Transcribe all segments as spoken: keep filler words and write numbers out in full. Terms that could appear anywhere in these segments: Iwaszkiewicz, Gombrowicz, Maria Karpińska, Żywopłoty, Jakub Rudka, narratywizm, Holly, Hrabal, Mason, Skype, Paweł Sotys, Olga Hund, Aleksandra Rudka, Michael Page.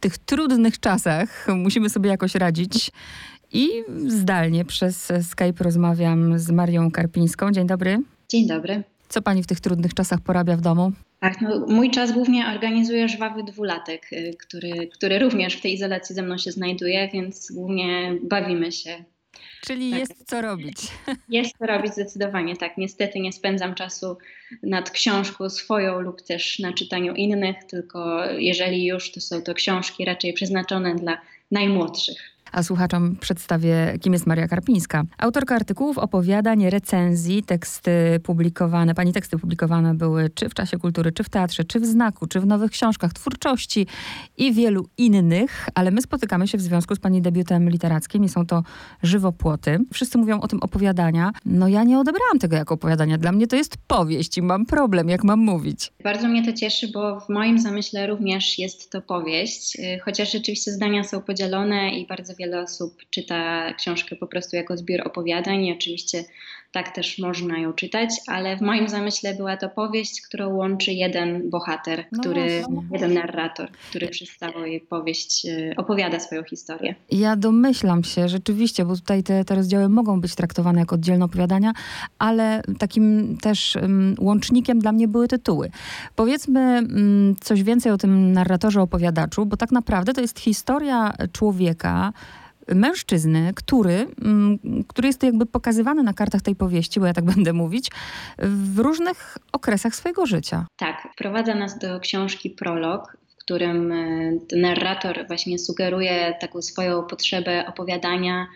tych trudnych czasach musimy sobie jakoś radzić. I zdalnie przez Skype rozmawiam z Marią Karpińską. Dzień dobry. Dzień dobry. Co pani w tych trudnych czasach porabia w domu? Tak, no, mój czas głównie organizuje żwawy dwulatek, który, który również w tej izolacji ze mną się znajduje, więc głównie bawimy się. Czyli tak. Jest co robić. Jest co robić, zdecydowanie tak. Niestety nie spędzam czasu nad książką swoją lub też na czytaniu innych, tylko jeżeli już, to są to książki raczej przeznaczone dla najmłodszych. A słuchaczom przedstawię, kim jest Maria Karpińska. Autorka artykułów, opowiadań, recenzji, teksty publikowane. Pani teksty publikowane były czy w Czasie Kultury, czy w Teatrze, czy w Znaku, czy w Nowych Książkach Twórczości i wielu innych. Ale my spotykamy się w związku z pani debiutem literackim i są to Żywopłoty. Wszyscy mówią o tym opowiadania. No ja nie odebrałam tego jako opowiadania. Dla mnie to jest powieść i mam problem, jak mam mówić. Bardzo mnie to cieszy, bo w moim zamyśle również jest to powieść. Chociaż rzeczywiście zdania są podzielone i bardzo wiele osób czyta książkę po prostu jako zbiór opowiadań i oczywiście tak też można ją czytać, ale w moim zamyśle była to powieść, którą łączy jeden bohater, który, no, no, no. jeden narrator, który przez całą jej powieść opowiada swoją historię. Ja domyślam się rzeczywiście, bo tutaj te, te rozdziały mogą być traktowane jako oddzielne opowiadania, ale takim też um, łącznikiem dla mnie były tytuły. Powiedzmy um, coś więcej o tym narratorze, opowiadaczu, bo tak naprawdę to jest historia człowieka, mężczyzny, który, który jest jakby pokazywany na kartach tej powieści, bo ja tak będę mówić, w różnych okresach swojego życia. Tak, wprowadza nas do książki prolog, w którym narrator właśnie sugeruje taką swoją potrzebę opowiadania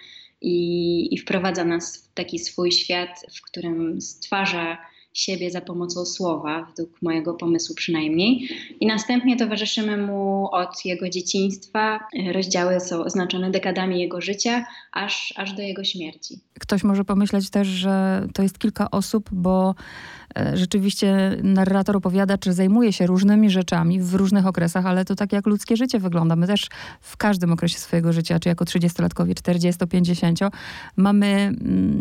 i, i wprowadza nas w taki swój świat, w którym stwarza siebie za pomocą słowa, według mojego pomysłu przynajmniej. I następnie towarzyszymy mu od jego dzieciństwa. Rozdziały są oznaczone dekadami jego życia, aż, aż do jego śmierci. Ktoś może pomyśleć też, że to jest kilka osób, bo rzeczywiście narrator opowiada, czy zajmuje się różnymi rzeczami w różnych okresach, ale to tak jak ludzkie życie wygląda. My też w każdym okresie swojego życia, czy jako trzydziestolatkowie, czterdziesto, pięćdziesięcio, mamy,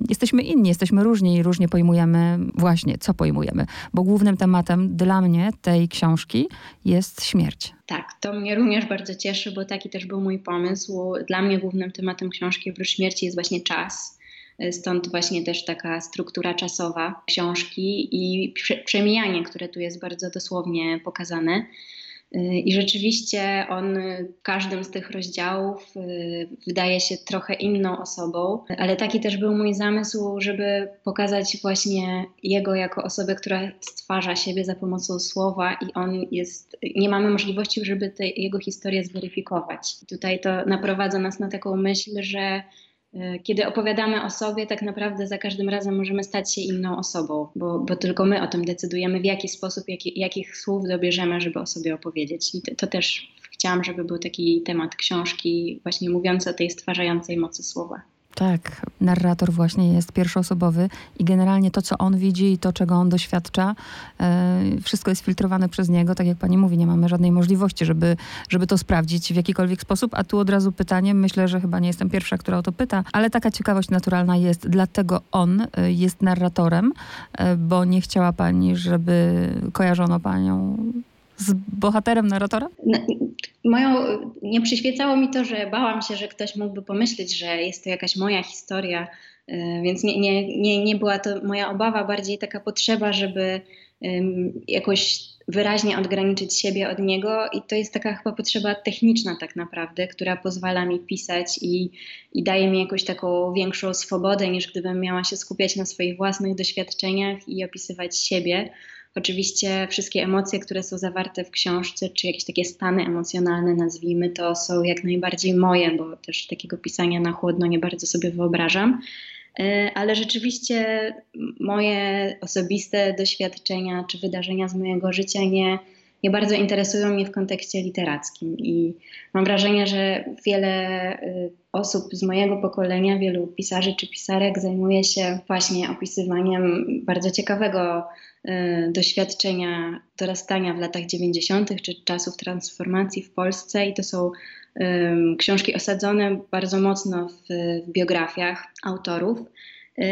jesteśmy inni, jesteśmy różni i różnie pojmujemy właśnie, co pojmujemy. Bo głównym tematem dla mnie tej książki jest śmierć. Tak, to mnie również bardzo cieszy, bo taki też był mój pomysł. Dla mnie głównym tematem książki oprócz śmierci jest właśnie czas. Stąd właśnie też taka struktura czasowa książki i przemijanie, które tu jest bardzo dosłownie pokazane. I rzeczywiście on w każdym z tych rozdziałów wydaje się trochę inną osobą, ale taki też był mój zamysł, żeby pokazać właśnie jego jako osobę, która stwarza siebie za pomocą słowa i on jest, nie mamy możliwości, żeby te, jego historię zweryfikować. Tutaj to naprowadza nas na taką myśl, że kiedy opowiadamy o sobie, tak naprawdę za każdym razem możemy stać się inną osobą, bo, bo tylko my o tym decydujemy, w jaki sposób, jaki, jakich słów dobierzemy, żeby o sobie opowiedzieć. I to, to też chciałam, żeby był taki temat książki, właśnie mówiący o tej stwarzającej mocy słowa. Tak, narrator właśnie jest pierwszoosobowy i generalnie to, co on widzi i to, czego on doświadcza, yy, wszystko jest filtrowane przez niego. Tak jak pani mówi, nie mamy żadnej możliwości, żeby, żeby to sprawdzić w jakikolwiek sposób. A tu od razu pytanie, myślę, że chyba nie jestem pierwsza, która o to pyta, ale taka ciekawość naturalna jest. Dlatego on jest narratorem, yy, bo nie chciała pani, żeby kojarzono panią z bohaterem narratora? No, moją, nie przyświecało mi to, że bałam się, że ktoś mógłby pomyśleć, że jest to jakaś moja historia, więc nie, nie, nie, nie była to moja obawa, bardziej taka potrzeba, żeby um, jakoś wyraźnie odgraniczyć siebie od niego i to jest taka chyba potrzeba techniczna tak naprawdę, która pozwala mi pisać i, i daje mi jakąś taką większą swobodę, niż gdybym miała się skupiać na swoich własnych doświadczeniach i opisywać siebie. Oczywiście wszystkie emocje, które są zawarte w książce, czy jakieś takie stany emocjonalne, nazwijmy to, są jak najbardziej moje, bo też takiego pisania na chłodno nie bardzo sobie wyobrażam. Ale rzeczywiście moje osobiste doświadczenia czy wydarzenia z mojego życia nie, nie bardzo interesują mnie w kontekście literackim. I mam wrażenie, że wiele osób z mojego pokolenia, wielu pisarzy czy pisarek zajmuje się właśnie opisywaniem bardzo ciekawego doświadczenia dorastania w latach dziewięćdziesiątych czy czasów transformacji w Polsce i to są um, książki osadzone bardzo mocno w, w biografiach autorów,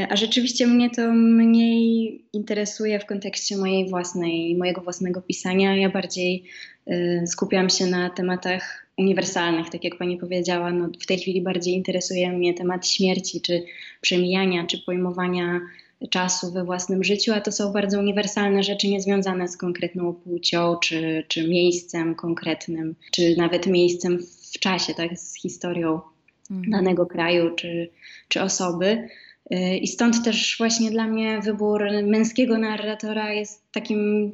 a rzeczywiście mnie to mniej interesuje w kontekście mojej własnej, mojego własnego pisania. Ja bardziej um, skupiam się na tematach uniwersalnych, tak jak pani powiedziała. No, w tej chwili bardziej interesuje mnie temat śmierci, czy przemijania, czy pojmowania czasu we własnym życiu, a to są bardzo uniwersalne rzeczy, niezwiązane z konkretną płcią, czy, czy miejscem konkretnym, czy nawet miejscem w czasie, tak, z historią mhm. danego kraju, czy, czy osoby. I stąd też właśnie dla mnie wybór męskiego narratora jest takim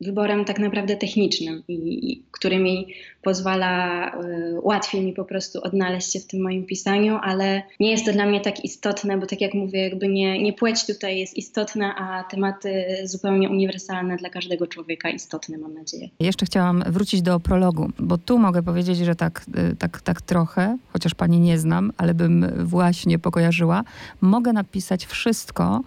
wyborem tak naprawdę technicznym, i, i który mi pozwala, y, łatwiej mi po prostu odnaleźć się w tym moim pisaniu, ale nie jest to dla mnie tak istotne, bo tak jak mówię, jakby nie, nie płeć tutaj jest istotna, a tematy zupełnie uniwersalne dla każdego człowieka istotne, mam nadzieję. Jeszcze chciałam wrócić do prologu, bo tu mogę powiedzieć, że tak, tak, tak trochę, chociaż pani nie znam, ale bym właśnie pokojarzyła, mogę napisać wszystko.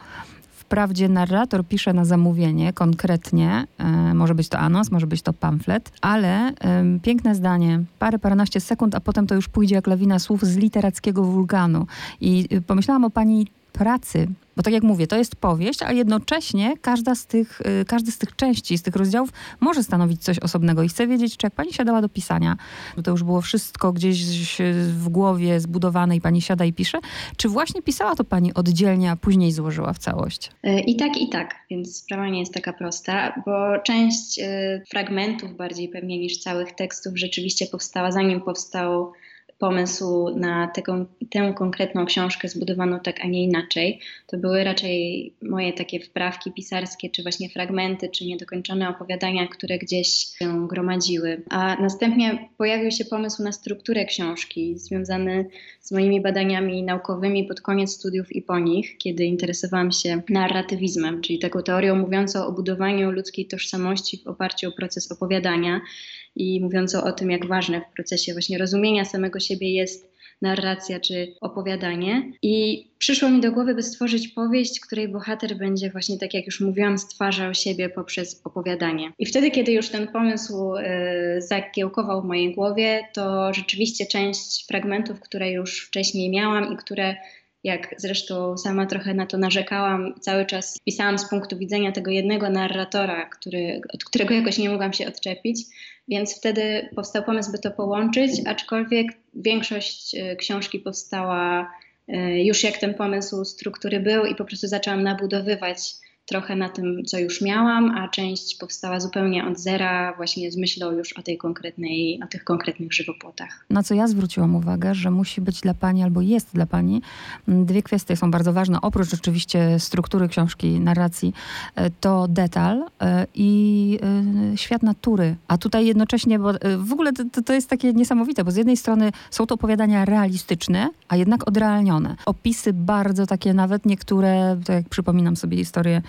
Wprawdzie narrator pisze na zamówienie konkretnie, e, może być to anons, może być to pamflet, ale e, piękne zdanie, parę, paręnaście sekund, a potem to już pójdzie jak lawina słów z literackiego wulkanu. I e, pomyślałam o pani pracy, bo tak jak mówię, to jest powieść, a jednocześnie każda z tych, e, każdy z tych części, z tych rozdziałów może stanowić coś osobnego. I chcę wiedzieć, czy jak pani siadała do pisania, bo to już było wszystko gdzieś w głowie zbudowane i pani siada i pisze, czy właśnie pisała to pani oddzielnie, a później złożyła w całość? I tak, i tak, więc sprawa nie jest taka prosta, bo część e, fragmentów bardziej pewnie niż całych tekstów rzeczywiście powstała, zanim powstał pomysł na tę, tę konkretną książkę zbudowaną tak, a nie inaczej. To były raczej moje takie wprawki pisarskie, czy właśnie fragmenty, czy niedokończone opowiadania, które gdzieś się gromadziły. A następnie pojawił się pomysł na strukturę książki, związany z moimi badaniami naukowymi pod koniec studiów i po nich, kiedy interesowałam się narratywizmem, czyli taką teorią mówiącą o budowaniu ludzkiej tożsamości w oparciu o proces opowiadania i mówiącą o tym, jak ważne w procesie właśnie rozumienia samego siebie jest narracja czy opowiadanie. I przyszło mi do głowy, by stworzyć powieść, której bohater będzie właśnie, tak jak już mówiłam, stwarzał siebie poprzez opowiadanie. I wtedy, kiedy już ten pomysł y, zakiełkował w mojej głowie, to rzeczywiście część fragmentów, które już wcześniej miałam i które, jak zresztą sama trochę na to narzekałam, cały czas pisałam z punktu widzenia tego jednego narratora, który, od którego jakoś nie mogłam się odczepić, więc wtedy powstał pomysł, by to połączyć, aczkolwiek większość książki powstała już jak ten pomysł struktury był i po prostu zaczęłam nabudowywać trochę na tym, co już miałam, a część powstała zupełnie od zera, właśnie z myślą już o tej konkretnej, o tych konkretnych żywopłotach. Na co ja zwróciłam uwagę, że musi być dla pani, albo jest dla pani, dwie kwestie są bardzo ważne, oprócz oczywiście struktury książki, narracji, to detal i świat natury. A tutaj jednocześnie, bo w ogóle to, to jest takie niesamowite, bo z jednej strony są to opowiadania realistyczne, a jednak odrealnione. Opisy bardzo takie, nawet niektóre, tak jak przypominam sobie historię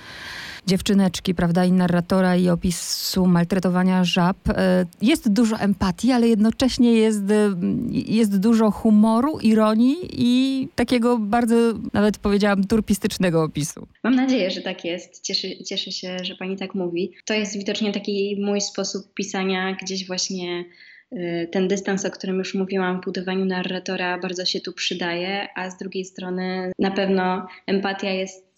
dziewczyneczki, prawda, i narratora, i opisu maltretowania żab. Jest dużo empatii, ale jednocześnie jest, jest dużo humoru, ironii i takiego bardzo, nawet powiedziałam, turpistycznego opisu. Mam nadzieję, że tak jest. Cieszy, cieszę się, że pani tak mówi. To jest widocznie taki mój sposób pisania, gdzieś właśnie ten dystans, o którym już mówiłam w budowaniu narratora, bardzo się tu przydaje, a z drugiej strony na pewno empatia jest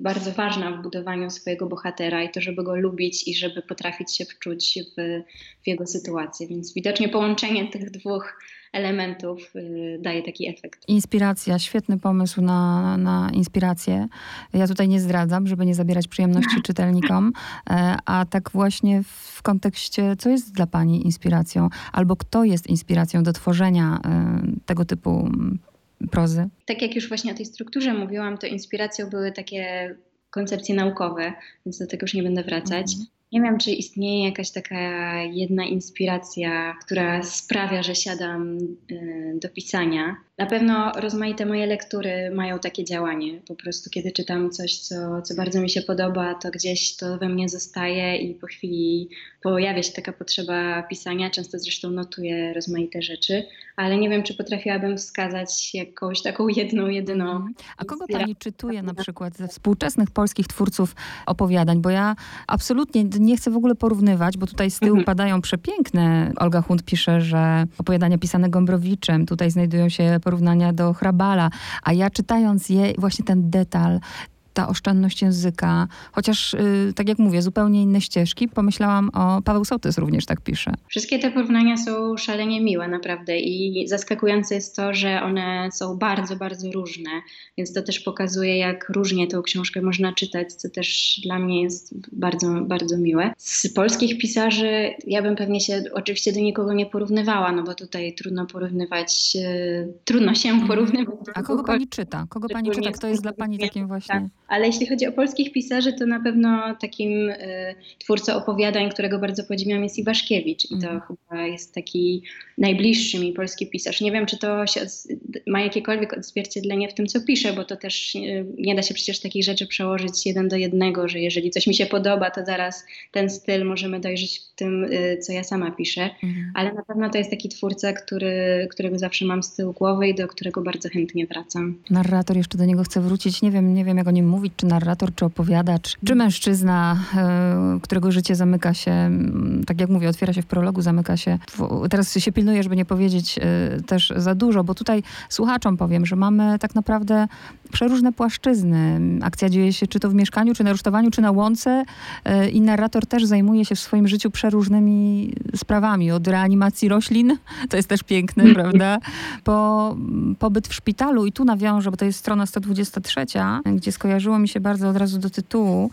bardzo ważna w budowaniu swojego bohatera i to, żeby go lubić i żeby potrafić się wczuć w, w jego sytuację. Więc widocznie połączenie tych dwóch elementów y, daje taki efekt. Inspiracja, świetny pomysł na, na inspirację. Ja tutaj nie zdradzam, żeby nie zabierać przyjemności czytelnikom, a tak właśnie w kontekście, co jest dla pani inspiracją, albo kto jest inspiracją do tworzenia y, tego typu prozy. Tak jak już właśnie o tej strukturze mówiłam, to inspiracją były takie koncepcje naukowe, więc do tego już nie będę wracać. Mhm. Nie wiem, czy istnieje jakaś taka jedna inspiracja, która sprawia, że siadam y, do pisania. Na pewno rozmaite moje lektury mają takie działanie. Po prostu kiedy czytam coś, co, co bardzo mi się podoba, to gdzieś to we mnie zostaje i po chwili pojawia się taka potrzeba pisania. Często zresztą notuję rozmaite rzeczy, ale nie wiem, czy potrafiłabym wskazać jakąś taką jedną, jedyną. A kogo pani czytuje na przykład ze współczesnych polskich twórców opowiadań? Bo ja absolutnie nie chcę w ogóle porównywać, bo tutaj z tyłu mhm. padają przepiękne. Olga Hund pisze, że opowiadania pisane Gombrowiczem, tutaj znajdują się porównania do Hrabala, a ja czytając je, właśnie ten detal, ta oszczędność języka, chociaż, yy, tak jak mówię, zupełnie inne ścieżki. Pomyślałam o... Paweł Sotys również tak pisze. Wszystkie te porównania są szalenie miłe naprawdę i zaskakujące jest to, że one są bardzo, bardzo różne, więc to też pokazuje, jak różnie tą książkę można czytać, co też dla mnie jest bardzo, bardzo miłe. Z polskich pisarzy ja bym pewnie się oczywiście do nikogo nie porównywała, no bo tutaj trudno porównywać, yy, trudno się porównywać. A kogo pani czyta? Kogo pani czyta? Kto jest dla pani takim właśnie... Ale jeśli chodzi o polskich pisarzy, to na pewno takim y, twórcą opowiadań, którego bardzo podziwiam, jest Iwaszkiewicz. I to mm. chyba jest taki najbliższy mi polski pisarz. Nie wiem, czy to się od, ma jakiekolwiek odzwierciedlenie w tym, co pisze, bo to też y, nie da się przecież takich rzeczy przełożyć jeden do jednego, że jeżeli coś mi się podoba, to zaraz ten styl możemy dojrzeć w tym, y, co ja sama piszę. Mm. Ale na pewno to jest taki twórca, który, którego zawsze mam z tyłu głowy i do którego bardzo chętnie wracam. Narrator, jeszcze do niego chcę wrócić. Nie wiem, nie wiem jak o nim mówić, czy narrator, czy opowiadacz, czy mężczyzna, którego życie zamyka się, tak jak mówię, otwiera się w prologu, zamyka się. Teraz się pilnuję, żeby nie powiedzieć też za dużo, bo tutaj słuchaczom powiem, że mamy tak naprawdę przeróżne płaszczyzny. Akcja dzieje się czy to w mieszkaniu, czy na rusztowaniu, czy na łące i narrator też zajmuje się w swoim życiu przeróżnymi sprawami. Od reanimacji roślin, to jest też piękne, prawda? Po pobyt w szpitalu i tu nawiążę, bo to jest strona sto dwadzieścia trzy, gdzie skojarzyłem Kojarzyło mi się bardzo od razu do tytułu,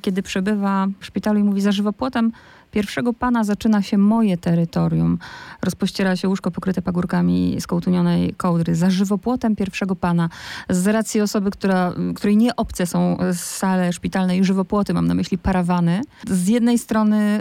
kiedy przebywa w szpitalu i mówi: za Żywopłotem pierwszego pana zaczyna się moje terytorium. Rozpościera się łóżko pokryte pagórkami skołtunionej kołdry. Za Żywopłotem pierwszego pana. Z racji osoby, która, której nie obce są sale szpitalne i żywopłoty, mam na myśli parawany, z jednej strony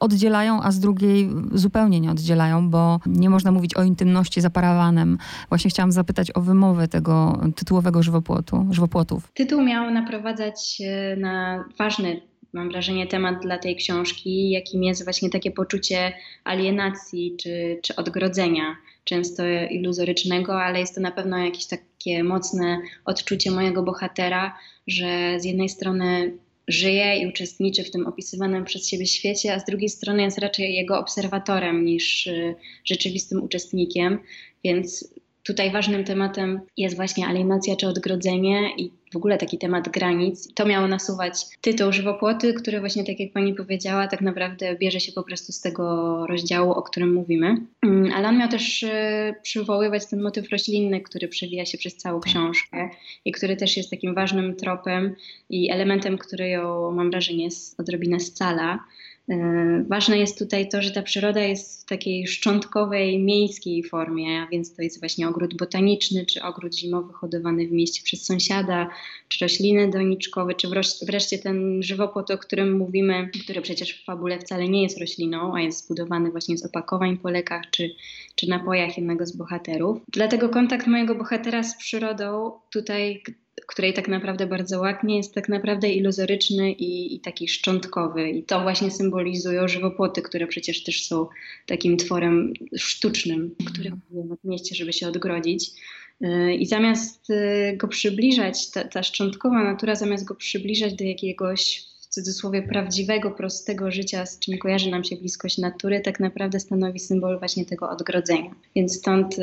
oddzielają, a z drugiej zupełnie nie oddzielają, bo nie można mówić o intymności za parawanem. Właśnie chciałam zapytać o wymowę tego tytułowego żywopłotu, żywopłotów. Tytuł miał naprowadzać na ważny, mam wrażenie, temat dla tej książki, jakim jest właśnie takie poczucie alienacji czy, czy odgrodzenia, często iluzorycznego, ale jest to na pewno jakieś takie mocne odczucie mojego bohatera, że z jednej strony żyje i uczestniczy w tym opisywanym przez siebie świecie, a z drugiej strony jest raczej jego obserwatorem niż rzeczywistym uczestnikiem, więc tutaj ważnym tematem jest właśnie alienacja czy odgrodzenie i w ogóle taki temat granic. To miało nasuwać tytuł Żywopłoty, który właśnie, tak jak pani powiedziała, tak naprawdę bierze się po prostu z tego rozdziału, o którym mówimy. Ale on miał też przywoływać ten motyw roślinny, który przewija się przez całą książkę i który też jest takim ważnym tropem i elementem, który ją, mam wrażenie, jest odrobinę scala. Ważne jest tutaj to, że ta przyroda jest w takiej szczątkowej, miejskiej formie, a więc to jest właśnie ogród botaniczny, czy ogród zimowy hodowany w mieście przez sąsiada, czy rośliny doniczkowe, czy wreszcie ten żywopłot, o którym mówimy, który przecież w fabule wcale nie jest rośliną, a jest zbudowany właśnie z opakowań po lekach, czy, czy napojach jednego z bohaterów. Dlatego kontakt mojego bohatera z przyrodą tutaj, której tak naprawdę bardzo łaknie, jest tak naprawdę iluzoryczny i, i taki szczątkowy. I to właśnie symbolizują żywopłoty, które przecież też są takim tworem sztucznym, który w mieście, żeby się odgrodzić. I zamiast go przybliżać, ta, ta szczątkowa natura, zamiast go przybliżać do jakiegoś, w cudzysłowie, prawdziwego, prostego życia, z czym kojarzy nam się bliskość natury, tak naprawdę stanowi symbol właśnie tego odgrodzenia. Więc stąd,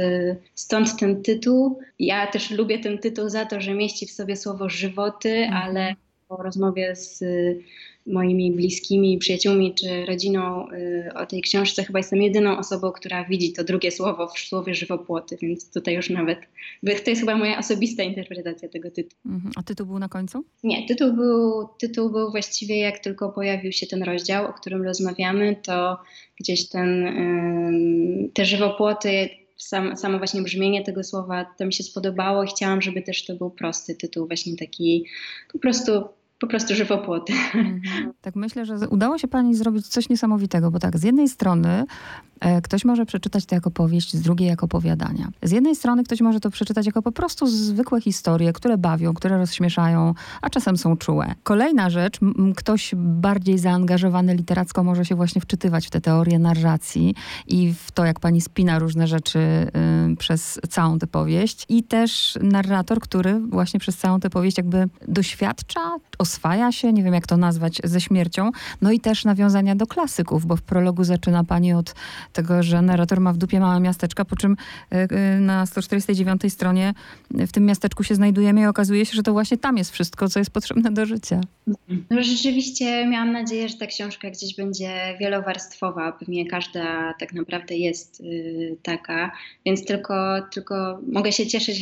stąd ten tytuł. Ja też lubię ten tytuł za to, że mieści w sobie słowo żywoty, ale po rozmowie z moimi bliskimi, przyjaciółmi czy rodziną o tej książce chyba jestem jedyną osobą, która widzi to drugie słowo w słowie żywopłoty, więc tutaj już nawet, to jest chyba moja osobista interpretacja tego tytułu. A tytuł był na końcu? Nie, tytuł był, tytuł był właściwie, jak tylko pojawił się ten rozdział, o którym rozmawiamy, to gdzieś ten, te żywopłoty, Sam, samo właśnie brzmienie tego słowa, to mi się spodobało i chciałam, żeby też to był prosty tytuł, właśnie taki po prostu, po prostu żywopłoty. Mhm. Tak myślę, że udało się pani zrobić coś niesamowitego, bo tak, z jednej strony e, ktoś może przeczytać to jako powieść, z drugiej jako opowiadania. Z jednej strony ktoś może to przeczytać jako po prostu zwykłe historie, które bawią, które rozśmieszają, a czasem są czułe. Kolejna rzecz, m, ktoś bardziej zaangażowany literacko może się właśnie wczytywać w te teorie narracji i w to, jak pani spina różne rzeczy y, przez całą tę powieść. I też narrator, który właśnie przez całą tę powieść jakby doświadcza, oswaja się, nie wiem jak to nazwać, ze śmiercią. No i też nawiązania do klasyków, bo w prologu zaczyna pani od tego, że narrator ma w dupie małe miasteczka, po czym na sto czterdziestej dziewiątej stronie w tym miasteczku się znajdujemy i okazuje się, że to właśnie tam jest wszystko, co jest potrzebne do życia. No rzeczywiście miałam nadzieję, że ta książka gdzieś będzie wielowarstwowa. Pewnie każda tak naprawdę jest yy, taka, więc tylko, tylko mogę się cieszyć,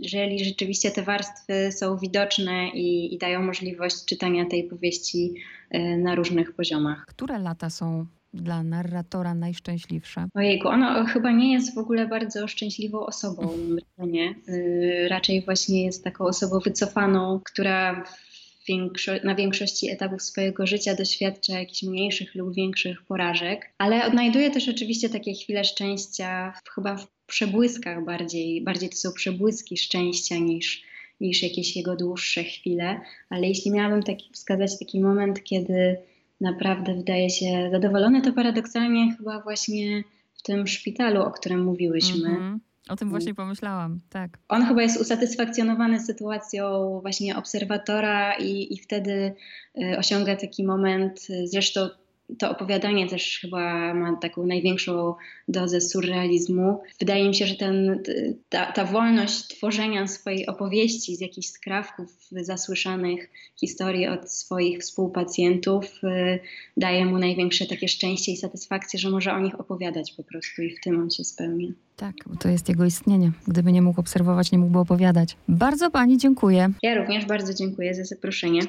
jeżeli rzeczywiście te warstwy są widoczne i, i dają możliwość czytania tej powieści yy, na różnych poziomach. Które lata są dla narratora najszczęśliwsze? Ojejku, ono chyba nie jest w ogóle bardzo szczęśliwą osobą, nie? Yy, raczej właśnie jest taką osobą wycofaną, która Większo- na większości etapów swojego życia doświadcza jakichś mniejszych lub większych porażek, ale odnajduje też oczywiście takie chwile szczęścia w, chyba w przebłyskach bardziej, bardziej to są przebłyski szczęścia niż, niż jakieś jego dłuższe chwile, ale jeśli miałabym taki, wskazać taki moment, kiedy naprawdę wydaje się zadowolony, to paradoksalnie chyba właśnie w tym szpitalu, o którym mówiłyśmy. Mm-hmm. O tym właśnie pomyślałam, tak. On chyba jest usatysfakcjonowany sytuacją właśnie obserwatora i, i wtedy y, osiąga taki moment. Zresztą to opowiadanie też chyba ma taką największą dozę surrealizmu. Wydaje mi się, że ten, ta, ta wolność tworzenia swojej opowieści z jakichś skrawków zasłyszanych historii od swoich współpacjentów y, daje mu największe takie szczęście i satysfakcję, że może o nich opowiadać po prostu i w tym on się spełnia. Tak, bo to jest jego istnienie. Gdyby nie mógł obserwować, nie mógłby opowiadać. Bardzo pani dziękuję. Ja również bardzo dziękuję za zaproszenie.